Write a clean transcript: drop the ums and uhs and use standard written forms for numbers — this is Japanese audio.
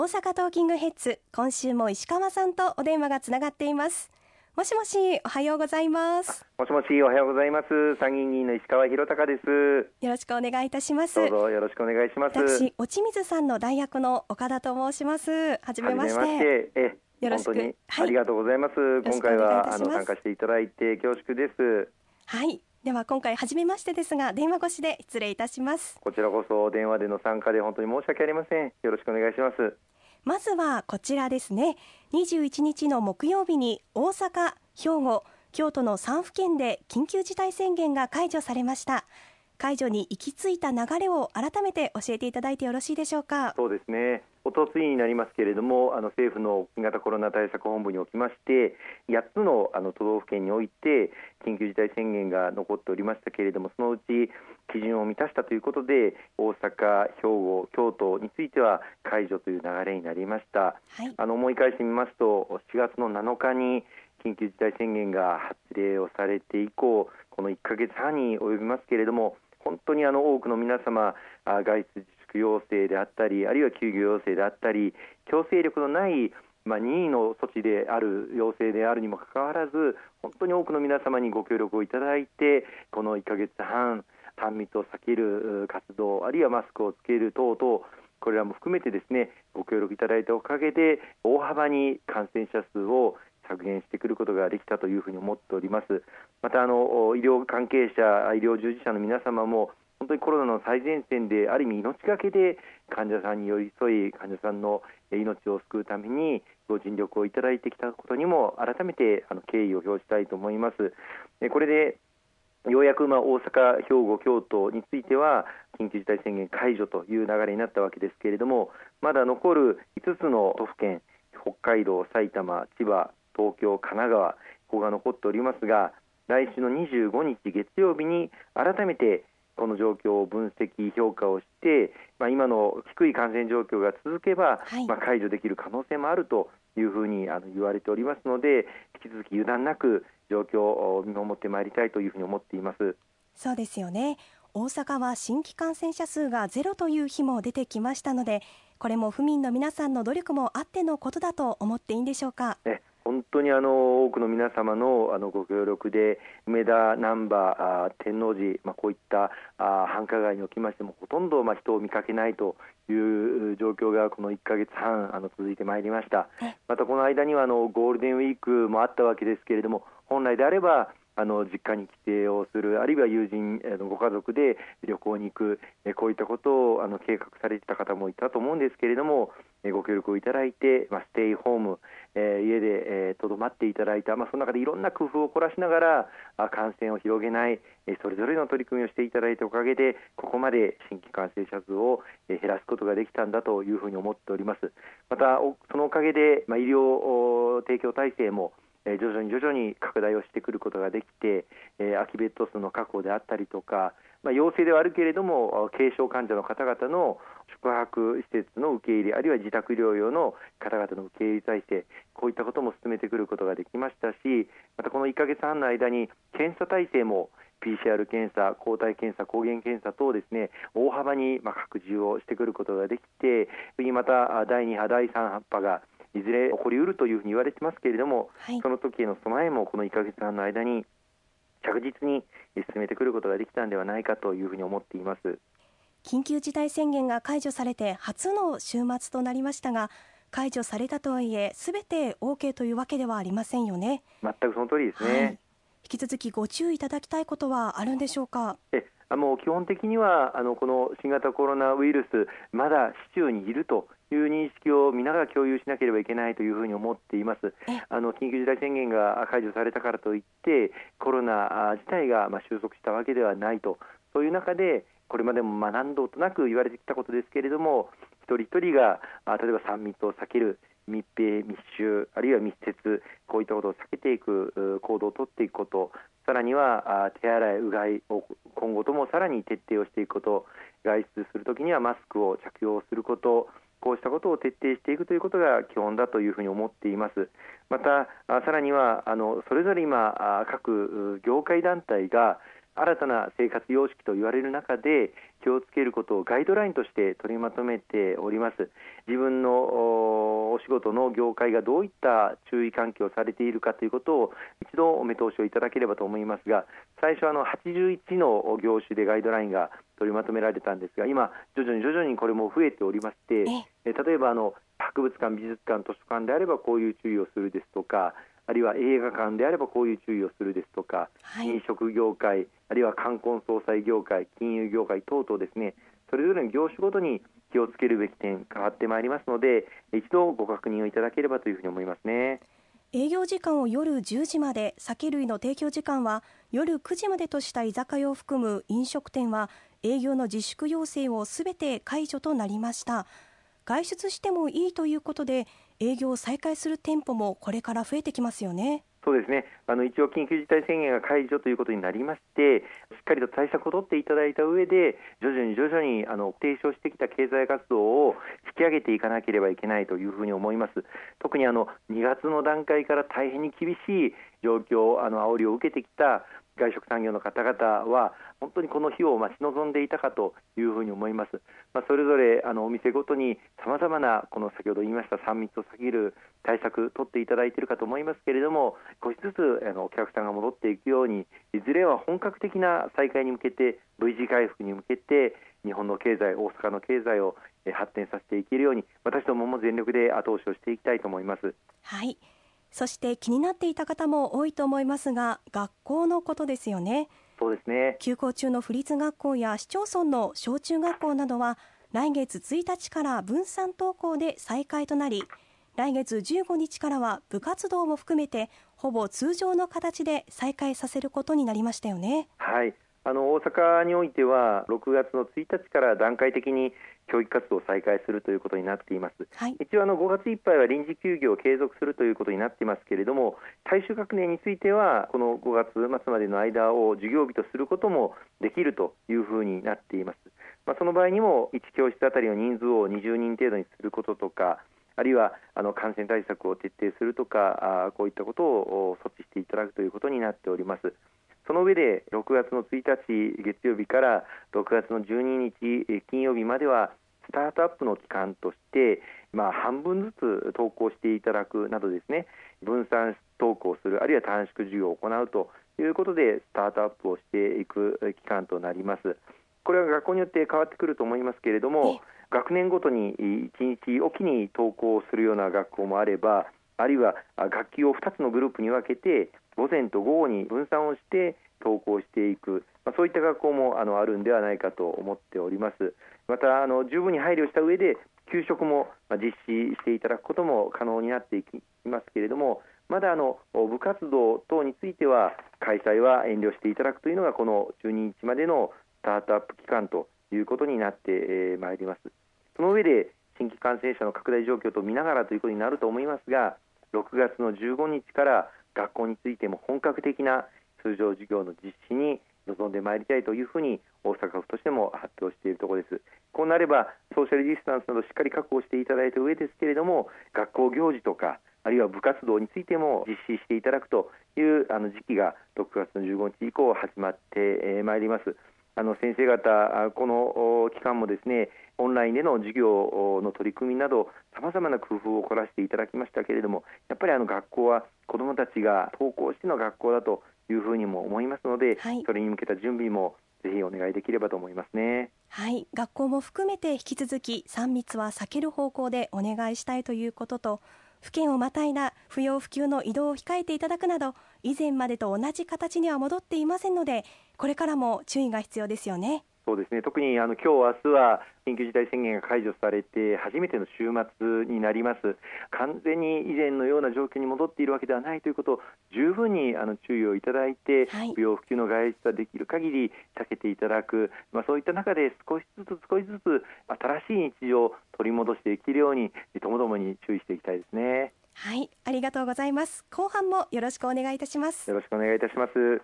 大阪トーキングヘッズ、今週も石川さんとお電話がつながっています。もしもし、おはようございます。もしもし、おはようございます。参議院議員の石川博隆です。よろしくお願いいたします。どうぞよろしくお願いします。私、落水さんの代役の岡田と申します。はじめまして。はじめまして。よろしく。本当にありがとうございます。はい、今回は参加していただいて恐縮です。はい、では今回初めましてですが、電話越しで失礼いたします。こちらこそ電話での参加で本当に申し訳ありません。よろしくお願いします。まずはこちらですね。21日の木曜日に大阪、兵庫、京都の3府県で緊急事態宣言が解除されました。解除に行き着いた流れを改めて教えていただいてよろしいでしょうか。そうですね、おとついになりますけれども、政府の新型コロナ対策本部におきまして8つの都道府県において緊急事態宣言が残っておりましたけれども、そのうち基準を満たしたということで大阪、兵庫、京都については解除という流れになりました。はい、思い返してみますと、4月の7日に緊急事態宣言が発令をされて以降、この1ヶ月半に及びますけれども、本当に多くの皆様、外出自粛要請であったり、あるいは休業要請であったり、強制力のない、任意の措置である要請であるにもかかわらず、本当に多くの皆様にご協力をいただいて、この1ヶ月半、3密を避ける活動、あるいはマスクをつける等々、これらも含めてですね、ご協力いただいたおかげで、大幅に感染者数を削減してくることができたというふうに思っております。また医療関係者、医療従事者の皆様も本当にコロナの最前線で、ある意味命がけで患者さんに寄り添い、患者さんの命を救うためにご尽力をいただいてきたことにも改めて敬意を表したいと思います。これでようやく大阪、兵庫、京都については緊急事態宣言解除という流れになったわけですけれども、まだ残る5つの都府県、北海道、埼玉、千葉、東京、神奈川、ここが残っておりますが、来週の25日月曜日に改めてこの状況を分析、評価をして、今の低い感染状況が続けば、解除できる可能性もあるというふうに言われておりますので、引き続き油断なく状況を見守ってまいりたいというふうに思っています。そうですよね。大阪は新規感染者数がゼロという日も出てきましたので、これも府民の皆さんの努力もあってのことだと思っていいんでしょうか。ね、本当に多くの皆様のご協力で、梅田、難波、天王寺、こういった繁華街におきましてもほとんど人を見かけないという状況がこの1ヶ月半続いてまいりました。またこの間にはゴールデンウィークもあったわけですけれども、本来であれば実家に帰省をする、あるいは友人、ご家族で旅行に行く、こういったことを計画されていた方もいたと思うんですけれども、ご協力をいただいて、ステイホーム、家でとどまっていただいた、その中でいろんな工夫を凝らしながら感染を広げない、それぞれの取り組みをしていただいたおかげで、ここまで新規感染者数を減らすことができたんだというふうに思っております。またそのおかげで、医療提供体制も徐々に拡大をしてくることができて、空きベッド数の確保であったりとか、陽性ではあるけれども軽症患者の方々の宿泊施設の受け入れ、あるいは自宅療養の方々の受け入れ体制、こういったことも進めてくることができましたし、またこの1ヶ月半の間に検査体制も PCR 検査、抗体検査、抗原検査等ですね、大幅に拡充をしてくることができて、次また第2波、第3波がいずれ起こりうるというふうに言われてますけれども、その時への備えもこの1ヶ月半の間に着実に進めてくることができたんではないかというふうに思っています。緊急事態宣言が解除されて初の週末となりましたが、解除されたとはいえ全て OK というわけではありませんよね。全くその通りですね。引き続きご注意いただきたいことはあるんでしょうか。基本的にはこの新型コロナウイルス、まだ市中にいるという認識を皆が共有しなければいけないというふうに思っています。緊急事態宣言が解除されたからといってコロナ自体が収束したわけではないと、そういう中でこれまでも何度となく言われてきたことですけれども、一人一人が例えば3密を避ける、密閉、密集、あるいは密接、こういったことを避けていく行動をとっていくこと、さらには手洗い、うがいを今後ともさらに徹底をしていくこと、外出するときにはマスクを着用すること、こうしたことを徹底していくということが基本だというふうに思っています。またさらにはそれぞれ今各業界団体が新たな生活様式と言われる中で気をつけることをガイドラインとして取りまとめております。自分の事の業界がどういった注意喚起をされているかということを一度お目通しをいただければと思いますが、最初81の業種でガイドラインが取りまとめられたんですが、今徐々にこれも増えておりまして、例えば博物館、美術館、図書館であればこういう注意をするですとか、あるいは映画館であればこういう注意をするですとか、飲食業界、あるいは冠婚葬祭業界、金融業界等々ですね、それぞれの業種ごとに気をつけるべき点変わってまいりますので、一度ご確認をいただければというふうに思いますね。営業時間を夜10時まで、酒類の提供時間は夜9時までとした居酒屋を含む飲食店は営業の自粛要請をすべて解除となりました。外出してもいいということで、営業を再開する店舗もこれから増えてきますよね。そうですね、一応緊急事態宣言が解除ということになりまして、しっかりと対策を取っていただいた上で、徐々に提唱してきた経済活動を引き上げていかなければいけないというふうに思います。特に2月の段階から大変に厳しい状況、煽りを受けてきた外食産業の方々は本当にこの日を待ち望んでいたかというふうに思います。それぞれお店ごとにさまざまな、この先ほど言いました3密を避ける対策取っていただいているかと思いますけれども、少しずつお客さんが戻っていくように、いずれは本格的な再開に向けて、V字回復に向けて日本の経済、大阪の経済を発展させていけるように、私どもも全力で後押しをしていきたいと思います。はい、そして気になっていた方も多いと思いますが、学校のことですよね。そうですね。休校中の府立学校や市町村の小中学校などは、来月1日から分散登校で再開となり、来月15日からは部活動も含めてほぼ通常の形で再開させることになりましたよね。はい、大阪においては6月の1日から段階的に教育活動を再開するということになっています。はい、一応5月いっぱいは臨時休業を継続するということになっていますけれども、対象学年についてはこの5月末までの間を授業日とすることもできるというふうになっています。その場合にも1教室あたりの人数を20人程度にすることとか、あるいは感染対策を徹底するとか、こういったことを措置していただくということになっております。その上で6月の1日月曜日から6月の12日金曜日まではスタートアップの期間として、半分ずつ登校していただくなどですね、分散登校する、あるいは短縮授業を行うということでスタートアップをしていく期間となります。これは学校によって変わってくると思いますけれども、学年ごとに1日おきに登校するような学校もあれば、あるいは学級を2つのグループに分けて午前と午後に分散をして登校していく、そういった学校もあるんではないかと思っております。また十分に配慮した上で給食も実施していただくことも可能になっていきますけれども、まだ部活動等については開催は遠慮していただくというのがこの12日までのスタートアップ期間ということになってまいります。その上で新規感染者の拡大状況と見ながらということになると思いますが、6月の15日から学校についても本格的な通常授業の実施に臨んでまいりたいというふうに大阪府としても発表しているところです。こうなればソーシャルディスタンスなどしっかり確保していただいた上ですけれども、学校行事とかあるいは部活動についても実施していただくという時期が6月の15日以降始まってまいります。先生方、この期間もですね、オンラインでの授業の取り組みなどさまざまな工夫を凝らしていただきましたけれども、やっぱり学校は子どもたちが登校しての学校だというふうにも思いますので、それに向けた準備もぜひお願いできればと思いますね。はい、学校も含めて引き続き3密は避ける方向でお願いしたいということと、府県をまたいだ不要不急の移動を控えていただくなど、以前までと同じ形には戻っていませんので、これからも注意が必要ですよね。そうですね、特に今日明日は緊急事態宣言が解除されて初めての週末になります。完全に以前のような状況に戻っているわけではないということを十分に注意をいただいて、不要不急の外出はできる限り避けていただく、そういった中で少しずつ新しい日常を取り戻していけるようにともどもに注意していきたいですね。はい、ありがとうございます。後半もよろしくお願いいたします。よろしくお願いいたします。